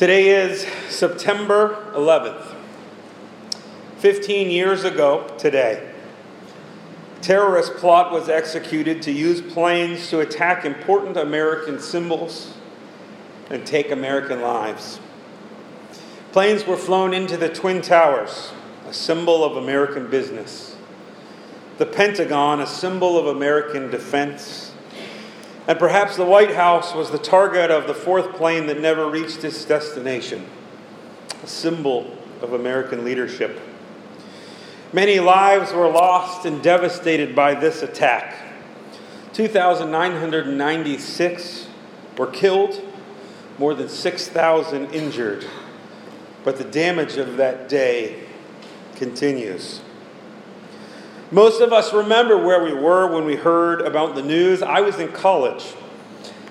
Today is September 11th. 15 years ago today, a terrorist plot was executed to use planes to attack important American symbols and take American lives. Planes were flown into the Twin Towers, a symbol of American business, the Pentagon, a symbol of American defense, and perhaps the White House was the target of the fourth plane that never reached its destination, a symbol of American leadership. Many lives were lost and devastated by this attack. 2,996 were killed, more than 6,000 injured. But the damage of that day continues. Most of us remember where we were when we heard about the news. I was in college.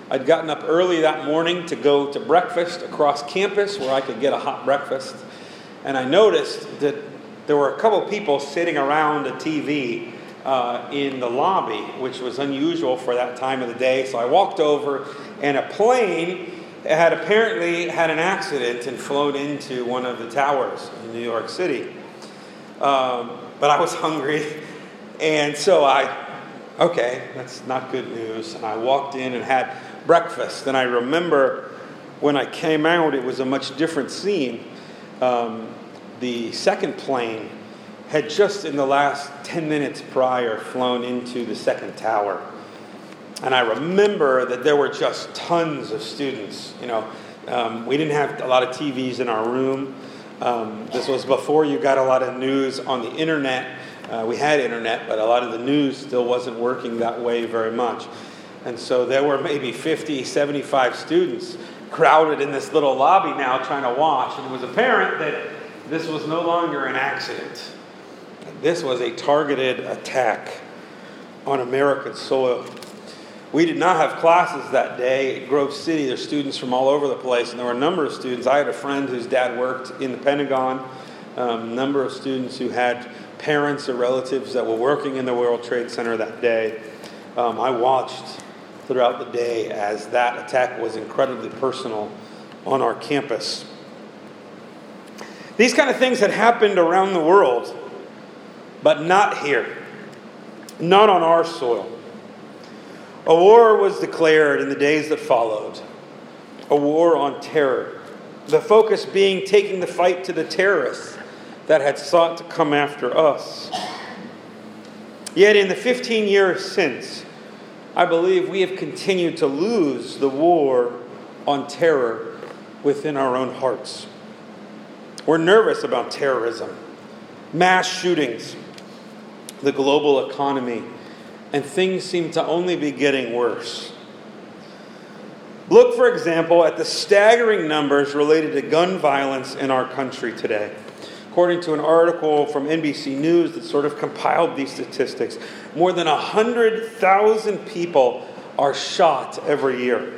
I'd gotten up early that morning to go to breakfast across campus where I could get a hot breakfast. And I noticed that there were a couple people sitting around a TV in the lobby, which was unusual for that time of the day. So I walked over, and a plane had apparently had an accident and flown into one of the towers in New York City. But I was hungry, and so okay, that's not good news. And I walked in and had breakfast, and I remember when I came out, it was a much different scene. The second plane had just in the last 10 minutes prior flown into the second tower. And I remember that there were just tons of students. We didn't have a lot of TVs in our room. This was before you got a lot of news on the internet. We had internet, but a lot of the news still wasn't working that way very much. And so there were maybe 50, 75 students crowded in this little lobby now trying to watch. And it was apparent that this was no longer an accident. This was a targeted attack on American soil. We did not have classes that day at Grove City. There's students from all over the place, and there were a number of students. I had a friend whose dad worked in the Pentagon, a number of students who had parents or relatives that were working in the World Trade Center that day. I watched throughout the day as that attack was incredibly personal on our campus. These kind of things had happened around the world, but not here, not on our soil. A war was declared in the days that followed, a war on terror, the focus being taking the fight to the terrorists that had sought to come after us. Yet in the 15 years since, I believe we have continued to lose the war on terror within our own hearts. We're nervous about terrorism, mass shootings, the global economy, and things seem to only be getting worse. Look, for example, at the staggering numbers related to gun violence in our country today. According to an article from NBC News that sort of compiled these statistics, more than 100,000 people are shot every year.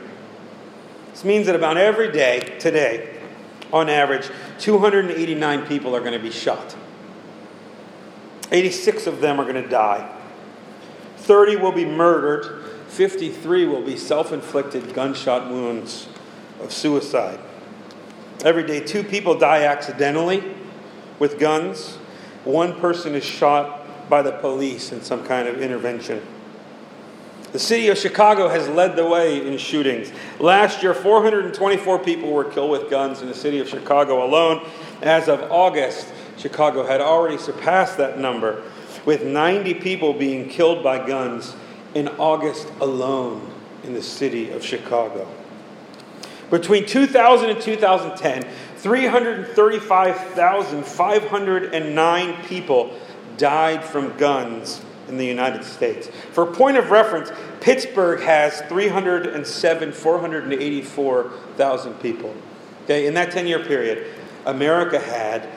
This means that about every day today, on average, 289 people are going to be shot. 86 of them are going to die. 30 will be murdered. 53 will be self-inflicted gunshot wounds of suicide. Every day, 2 people die accidentally with guns. 1 person is shot by the police in some kind of intervention. The city of Chicago has led the way in shootings. Last year, 424 people were killed with guns in the city of Chicago alone. As of August, Chicago had already surpassed that number, with 90 people being killed by guns in August alone in the city of Chicago. Between 2000 and 2010, 335,509 people died from guns in the United States. For point of reference, Pittsburgh has 484,000 people. Okay, in that 10-year period, America had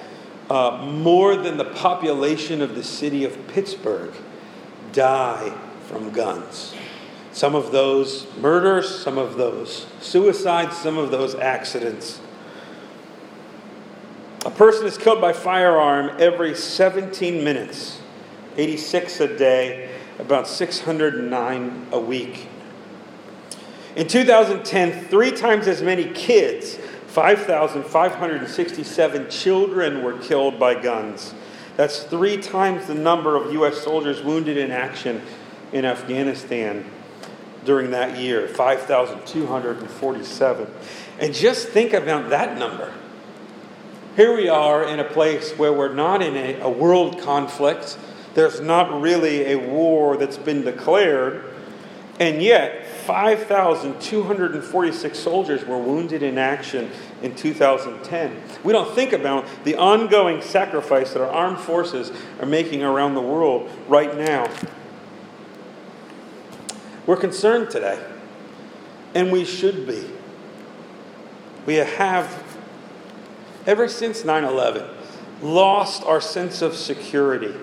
more than the population of the city of Pittsburgh die from guns. Some of those murders, some of those suicides, some of those accidents. A person is killed by firearm every 17 minutes. 86 a day, about 609 a week. In 2010, 3 times as many kids 5,567 children were killed by guns. That's 3 times the number of U.S. soldiers wounded in action in Afghanistan during that year, 5,247. And just think about that number. Here we are in a place where we're not in a world conflict. There's not really a war that's been declared. And yet, 5,246 soldiers were wounded in action in 2010. We don't think about the ongoing sacrifice that our armed forces are making around the world right now. We're concerned today, and we should be. We have, ever since 9/11, lost our sense of security.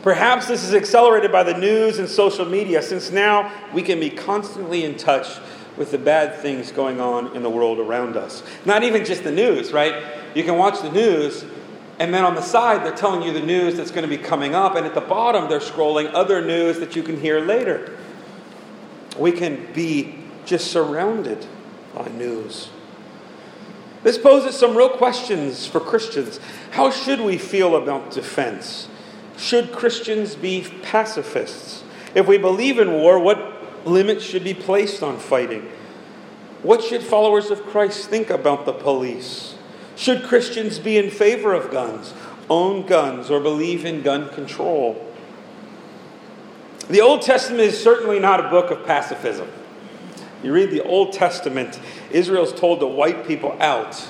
Perhaps this is accelerated by the news and social media, since now we can be constantly in touch with the bad things going on in the world around us. Not even just the news, right? You can watch the news, and then on the side they're telling you the news that's going to be coming up, and at the bottom they're scrolling other news that you can hear later. We can be just surrounded by news. This poses some real questions for Christians. How should we feel about defense? Should Christians be pacifists? If we believe in war, what limits should be placed on fighting? What should followers of Christ think about the police? Should Christians be in favor of guns, own guns, or believe in gun control? The Old Testament is certainly not a book of pacifism. You read the Old Testament, Israel's told to wipe people out,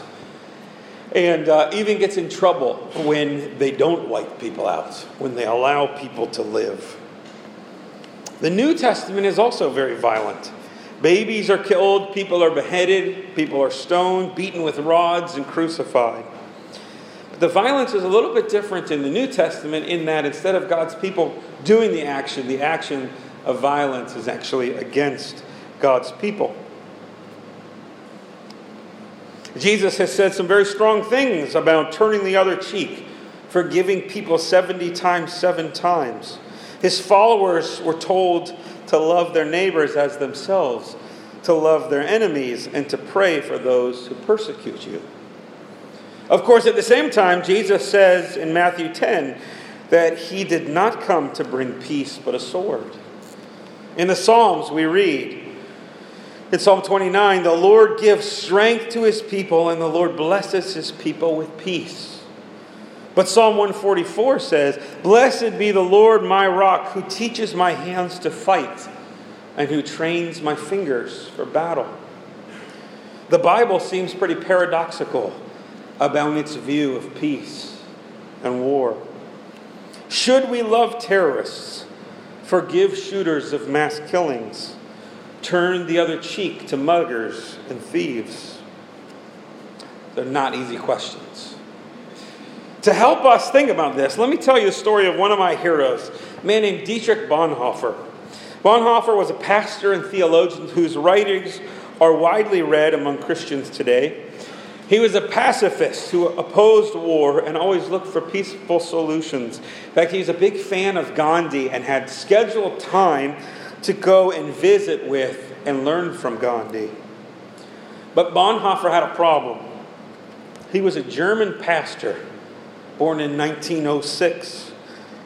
and even gets in trouble when they don't wipe people out, when they allow people to live. The New Testament is also very violent. Babies are killed, people are beheaded, people are stoned, beaten with rods, and crucified. But the violence is a little bit different in the New Testament in that instead of God's people doing the action of violence is actually against God's people. Jesus has said some very strong things about turning the other cheek, forgiving people 70 times, 7 times. His followers were told to love their neighbors as themselves, to love their enemies, and to pray for those who persecute you. Of course, at the same time, Jesus says in Matthew 10 that he did not come to bring peace but a sword. In the Psalms, we read, in Psalm 29, the Lord gives strength to his people, and the Lord blesses his people with peace. But Psalm 144 says, "Blessed be the Lord my rock, who teaches my hands to fight, and who trains my fingers for battle." The Bible seems pretty paradoxical about its view of peace and war. Should we love terrorists, forgive shooters of mass killings, turn the other cheek to muggers and thieves? They're not easy questions. To help us think about this, let me tell you the story of one of my heroes, a man named Dietrich Bonhoeffer. Bonhoeffer was a pastor and theologian whose writings are widely read among Christians today. He was a pacifist who opposed war and always looked for peaceful solutions. In fact, he was a big fan of Gandhi and had scheduled time to go and visit with and learn from Gandhi. But Bonhoeffer had a problem. He was a German pastor born in 1906,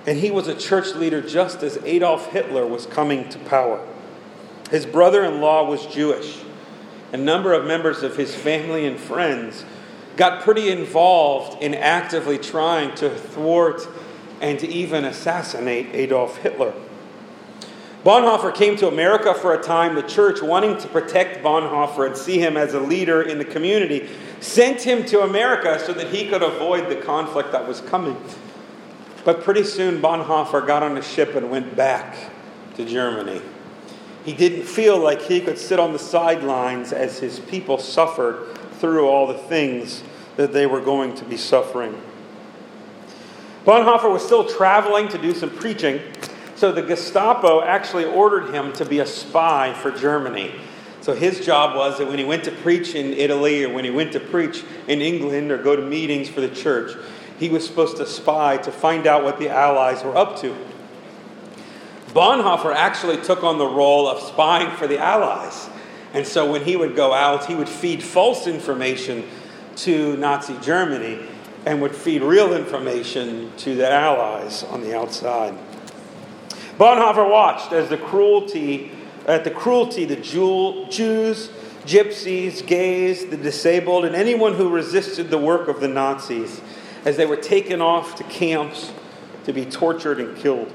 and he was a church leader just as Adolf Hitler was coming to power. His brother-in-law was Jewish. A number of members of his family and friends got pretty involved in actively trying to thwart and to even assassinate Adolf Hitler. Bonhoeffer came to America for a time. The church, wanting to protect Bonhoeffer and see him as a leader in the community, sent him to America so that he could avoid the conflict that was coming. But pretty soon Bonhoeffer got on a ship and went back to Germany. He didn't feel like he could sit on the sidelines as his people suffered through all the things that they were going to be suffering. Bonhoeffer was still traveling to do some preaching, so the Gestapo actually ordered him to be a spy for Germany. So his job was that when he went to preach in Italy or when he went to preach in England or go to meetings for the church, he was supposed to spy to find out what the Allies were up to. Bonhoeffer actually took on the role of spying for the Allies. And so when he would go out, he would feed false information to Nazi Germany and would feed real information to the Allies on the outside. Bonhoeffer watched as the cruelty the Jews, gypsies, gays, the disabled, and anyone who resisted the work of the Nazis as they were taken off to camps to be tortured and killed.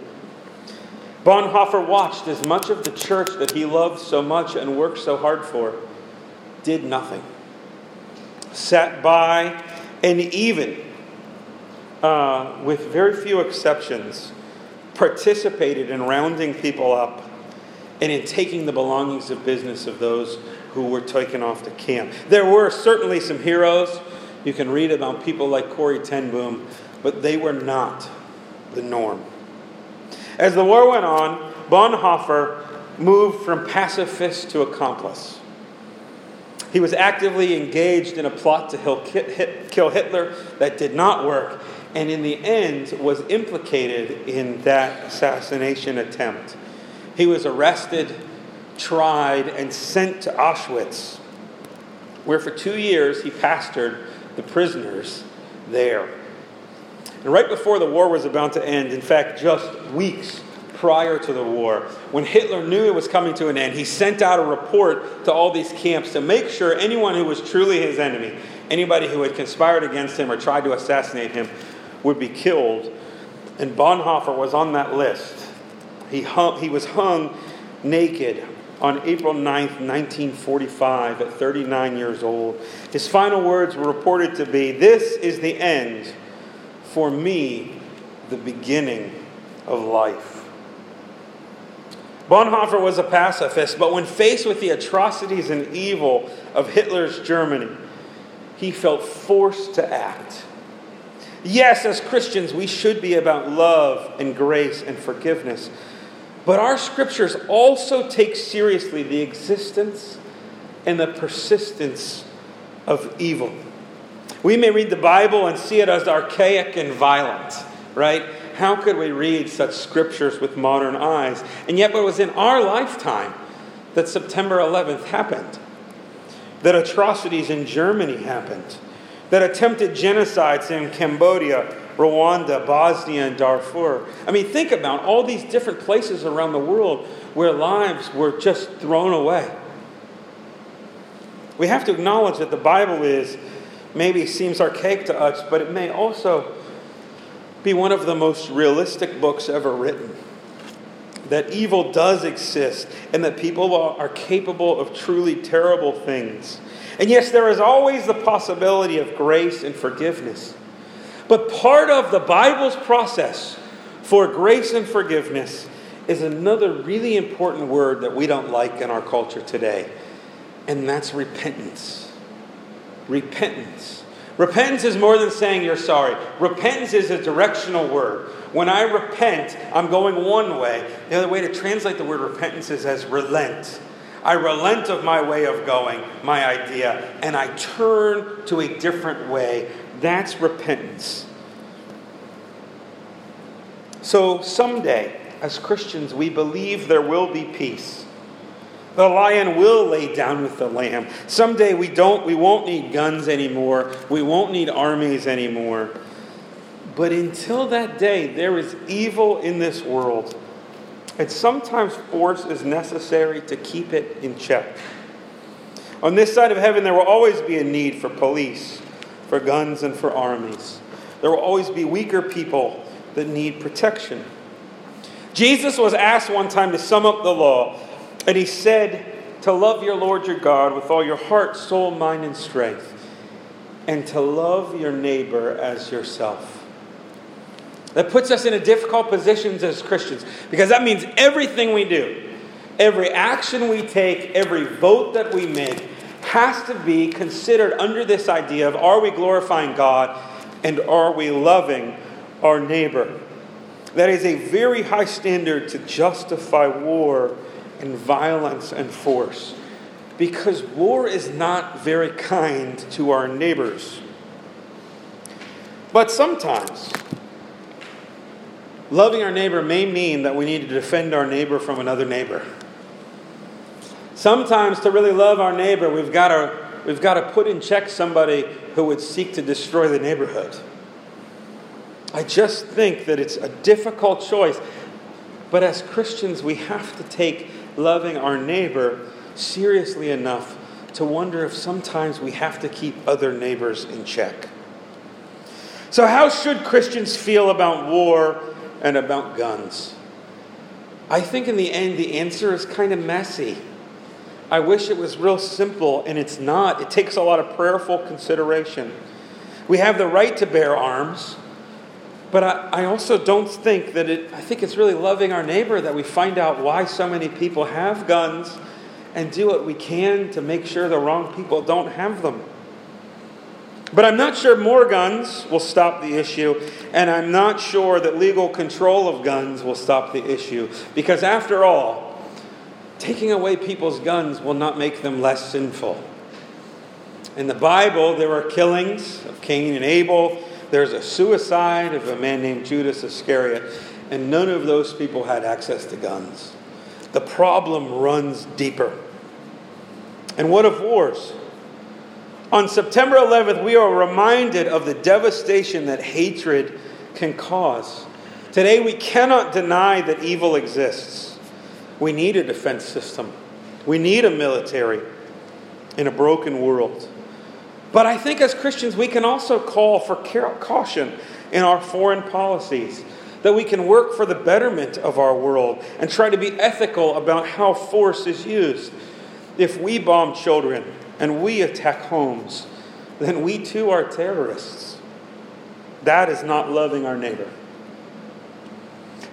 Bonhoeffer watched as much of the church that he loved so much and worked so hard for did nothing. Sat by, and even, with very few exceptions, participated in rounding people up and in taking the belongings of business of those who were taken off to camp. There were certainly some heroes. You can read about people like Corrie Ten Boom, but they were not the norm. As the war went on, Bonhoeffer moved from pacifist to accomplice. He was actively engaged in a plot to kill Hitler that did not work, and in the end was implicated in that assassination attempt. He was arrested, tried, and sent to Auschwitz, where for 2 years he pastored the prisoners there. And right before the war was about to end, in fact, just weeks prior to the war, when Hitler knew it was coming to an end, he sent out a report to all these camps to make sure anyone who was truly his enemy, anybody who had conspired against him or tried to assassinate him, would be killed. And Bonhoeffer was on that list. He was hung naked on April 9th, 1945, at 39 years old. His final words were reported to be, "This is the end. For me, the beginning of life." Bonhoeffer was a pacifist, but when faced with the atrocities and evil of Hitler's Germany, he felt forced to act. Yes, as Christians, we should be about love and grace and forgiveness, but our scriptures also take seriously the existence and the persistence of evil. We may read the Bible and see it as archaic and violent, right? How could we read such scriptures with modern eyes? And yet it was in our lifetime that September 11th happened, that atrocities in Germany happened, that attempted genocides in Cambodia, Rwanda, Bosnia, and Darfur. I mean, think about all these different places around the world where lives were just thrown away. We have to acknowledge that the Bible maybe seems archaic to us, but it may also be one of the most realistic books ever written. That evil does exist, and that people are capable of truly terrible things. And yes, there is always the possibility of grace and forgiveness. But part of the Bible's process for grace and forgiveness is another really important word that we don't like in our culture today, and that's repentance. Repentance. Repentance is more than saying you're sorry. Repentance is a directional word. When I repent, I'm going one way. The other way to translate the word repentance is as relent. I relent of my way of going, my idea, and I turn to a different way. That's repentance. So someday, as Christians, we believe there will be peace. The lion will lay down with the lamb. Someday we won't need guns anymore. We won't need armies anymore. But until that day, there is evil in this world. And sometimes force is necessary to keep it in check. On this side of heaven, there will always be a need for police, for guns, and for armies. There will always be weaker people that need protection. Jesus was asked one time to sum up the law. And he said to love your Lord your God with all your heart, soul, mind, and strength, and to love your neighbor as yourself. That puts us in a difficult position as Christians, because that means everything we do, every action we take, every vote that we make has to be considered under this idea of, are we glorifying God and are we loving our neighbor? That is a very high standard to justify war and violence and force, because war is not very kind to our neighbors. But sometimes loving our neighbor may mean that we need to defend our neighbor from another neighbor. Sometimes to really love our neighbor, we've got to put in check somebody who would seek to destroy the neighborhood. I just think that it's a difficult choice. But as Christians, we have to take loving our neighbor seriously enough to wonder if sometimes we have to keep other neighbors in check. So how should Christians feel about war and about guns? I think in the end, the answer is kind of messy. I wish it was real simple, and it's not. It takes a lot of prayerful consideration. We have the right to bear arms, but I also don't think that it... I think it's really loving our neighbor that we find out why so many people have guns and do what we can to make sure the wrong people don't have them. But I'm not sure more guns will stop the issue, and I'm not sure that legal control of guns will stop the issue, because after all, taking away people's guns will not make them less sinful. In the Bible, there are killings of Cain and Abel. There's a suicide of a man named Judas Iscariot. And none of those people had access to guns. The problem runs deeper. And what of wars? On September 11th, we are reminded of the devastation that hatred can cause. Today, we cannot deny that evil exists. We need a defense system. We need a military in a broken world. But I think as Christians, we can also call for caution in our foreign policies, that we can work for the betterment of our world and try to be ethical about how force is used. If we bomb children and we attack homes, then we too are terrorists. That is not loving our neighbor.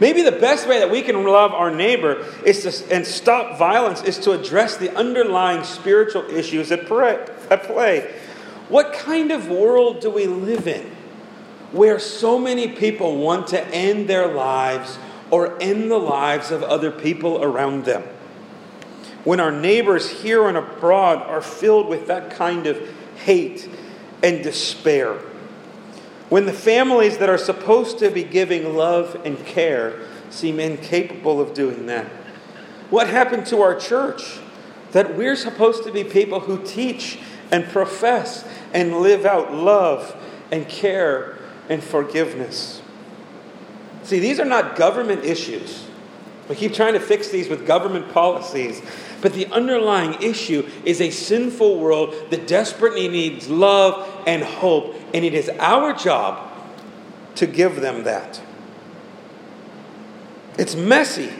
Maybe the best way that we can love our neighbor and stop violence is to address the underlying spiritual issues at play. What kind of world do we live in where so many people want to end their lives or end the lives of other people around them? When our neighbors here and abroad are filled with that kind of hate and despair. When the families that are supposed to be giving love and care seem incapable of doing that. What happened to our church? That we're supposed to be people who teach and profess and live out love and care and forgiveness. See, these are not government issues. We keep trying to fix these with government policies. But the underlying issue is a sinful world that desperately needs love and hope. And it is our job to give them that. It's messy.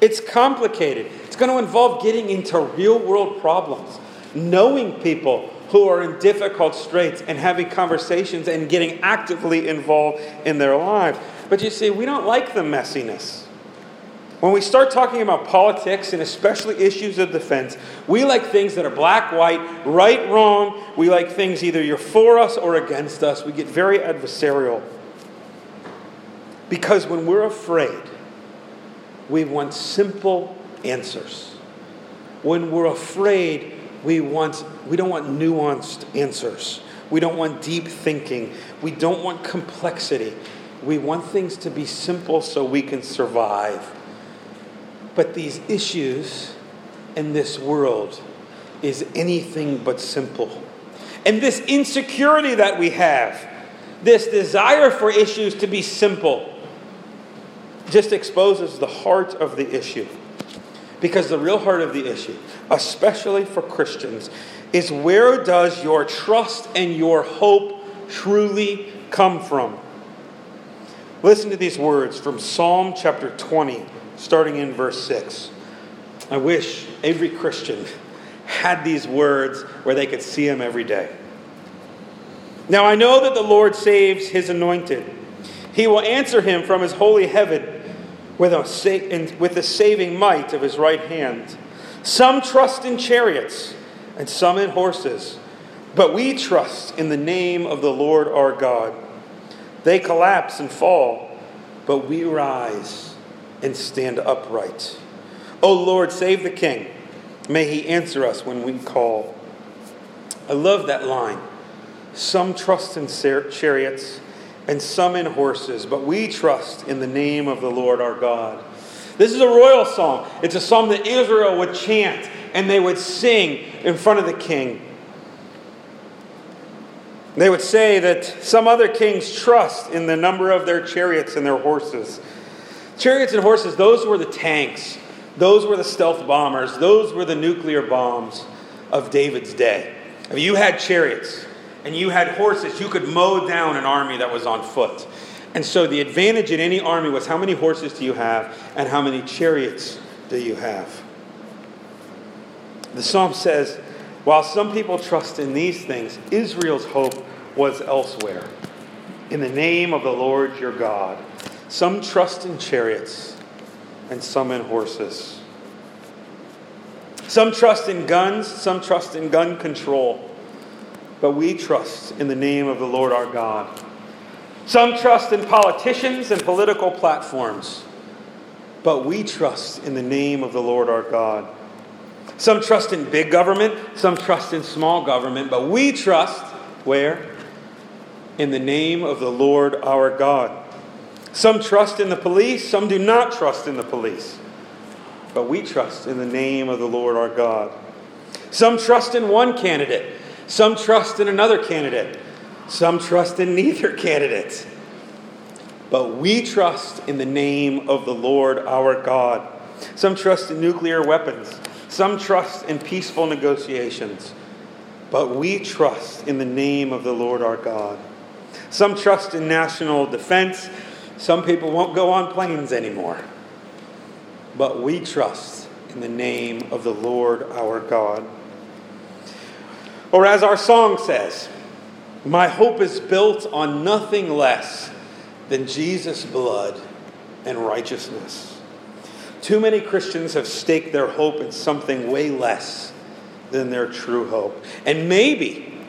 It's complicated. It's going to involve getting into real world problems. Knowing people who are in difficult straits and having conversations and getting actively involved in their lives. But you see, we don't like the messiness. When we start talking about politics and especially issues of defense, we like things that are black, white, right, wrong. We like things either you're for us or against us. We get very adversarial. Because when we're afraid, we want simple answers. When we're afraid, we don't want nuanced answers. We don't want deep thinking. We don't want complexity. We want things to be simple so we can survive. But these issues in this world is anything but simple. And this insecurity that we have, this desire for issues to be simple, just exposes the heart of the issue. Because the real heart of the issue, especially for Christians, is where does your trust and your hope truly come from? Listen to these words from Psalm chapter 20. Starting in verse 6. I wish every Christian had these words where they could see him every day. Now I know that the Lord saves his anointed. He will answer him from his holy heaven with the saving might of his right hand. Some trust in chariots and some in horses, but we trust in the name of the Lord our God. They collapse and fall, but we rise and stand upright. O Lord, save the king. May he answer us when we call. I love that line. Some trust in chariots and some in horses, but we trust in the name of the Lord our God. This is a royal psalm. It's a psalm that Israel would chant and they would sing in front of the king. They would say that some other kings trust in the number of their chariots and their horses. Chariots and horses, those were the tanks. Those were the stealth bombers. Those were the nuclear bombs of David's day. If you had chariots and you had horses, you could mow down an army that was on foot. And so the advantage in any army was how many horses do you have and how many chariots do you have? The psalm says, while some people trust in these things, Israel's hope was elsewhere. In the name of the Lord your God. Some trust in chariots and some in horses. Some trust in guns, some trust in gun control. But we trust in the name of the Lord our God. Some trust in politicians and political platforms, but we trust in the name of the Lord our God. Some trust in big government, some trust in small government, but we trust, where? In the name of the Lord our God. Some trust in the police, some do not trust in the police, but we trust in the name of the Lord our God. Some trust in one candidate, some trust in another candidate. Some trust in neither candidate. But we trust in the name of the Lord our God. Some trust in nuclear weapons. Some trust in peaceful negotiations. But we trust in the name of the Lord our God. Some trust in national defense. Some people won't go on planes anymore. But we trust in the name of the Lord our God. Or as our song says, my hope is built on nothing less than Jesus' blood and righteousness. Too many Christians have staked their hope in something way less than their true hope. And maybe,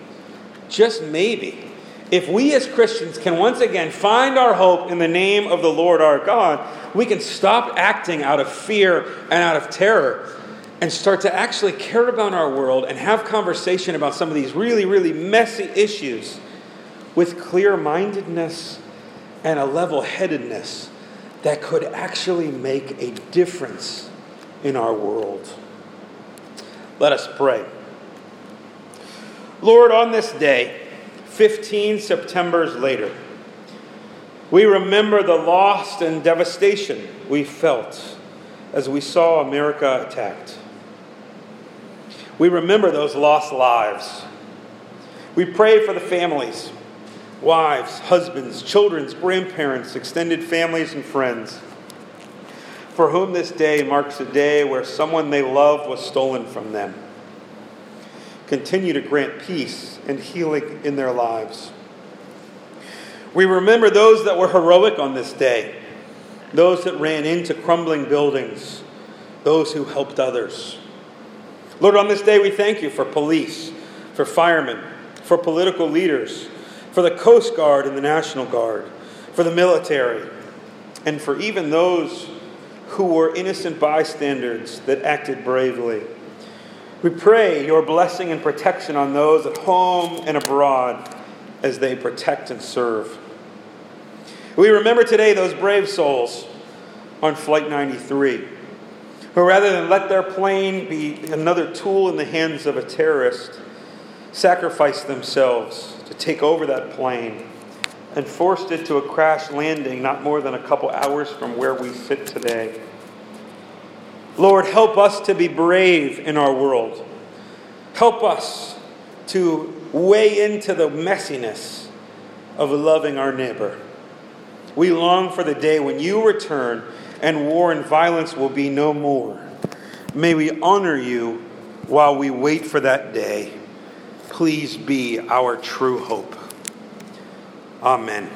just maybe, if we as Christians can once again find our hope in the name of the Lord our God, we can stop acting out of fear and out of terror and start to actually care about our world and have conversation about some of these really, really messy issues with clear-mindedness and a level-headedness that could actually make a difference in our world. Let us pray. Lord, on this day, 15 Septembers later, we remember the loss and devastation we felt as we saw America attacked. We remember those lost lives. We pray for the families, wives, husbands, children, grandparents, extended families, and friends, for whom this day marks a day where someone they love was stolen from them. Continue to grant peace and healing in their lives. We remember those that were heroic on this day, those that ran into crumbling buildings, those who helped others. Lord, on this day we thank you for police, for firemen, for political leaders, for the Coast Guard and the National Guard, for the military, and for even those who were innocent bystanders that acted bravely. We pray your blessing and protection on those at home and abroad as they protect and serve. We remember today those brave souls on Flight 93, who rather than let their plane be another tool in the hands of a terrorist, sacrificed themselves to take over that plane and forced it to a crash landing not more than a couple hours from where we sit today. Lord, help us to be brave in our world. Help us to weigh into the messiness of loving our neighbor. We long for the day when you return and war and violence will be no more. May we honor you while we wait for that day. Please be our true hope. Amen.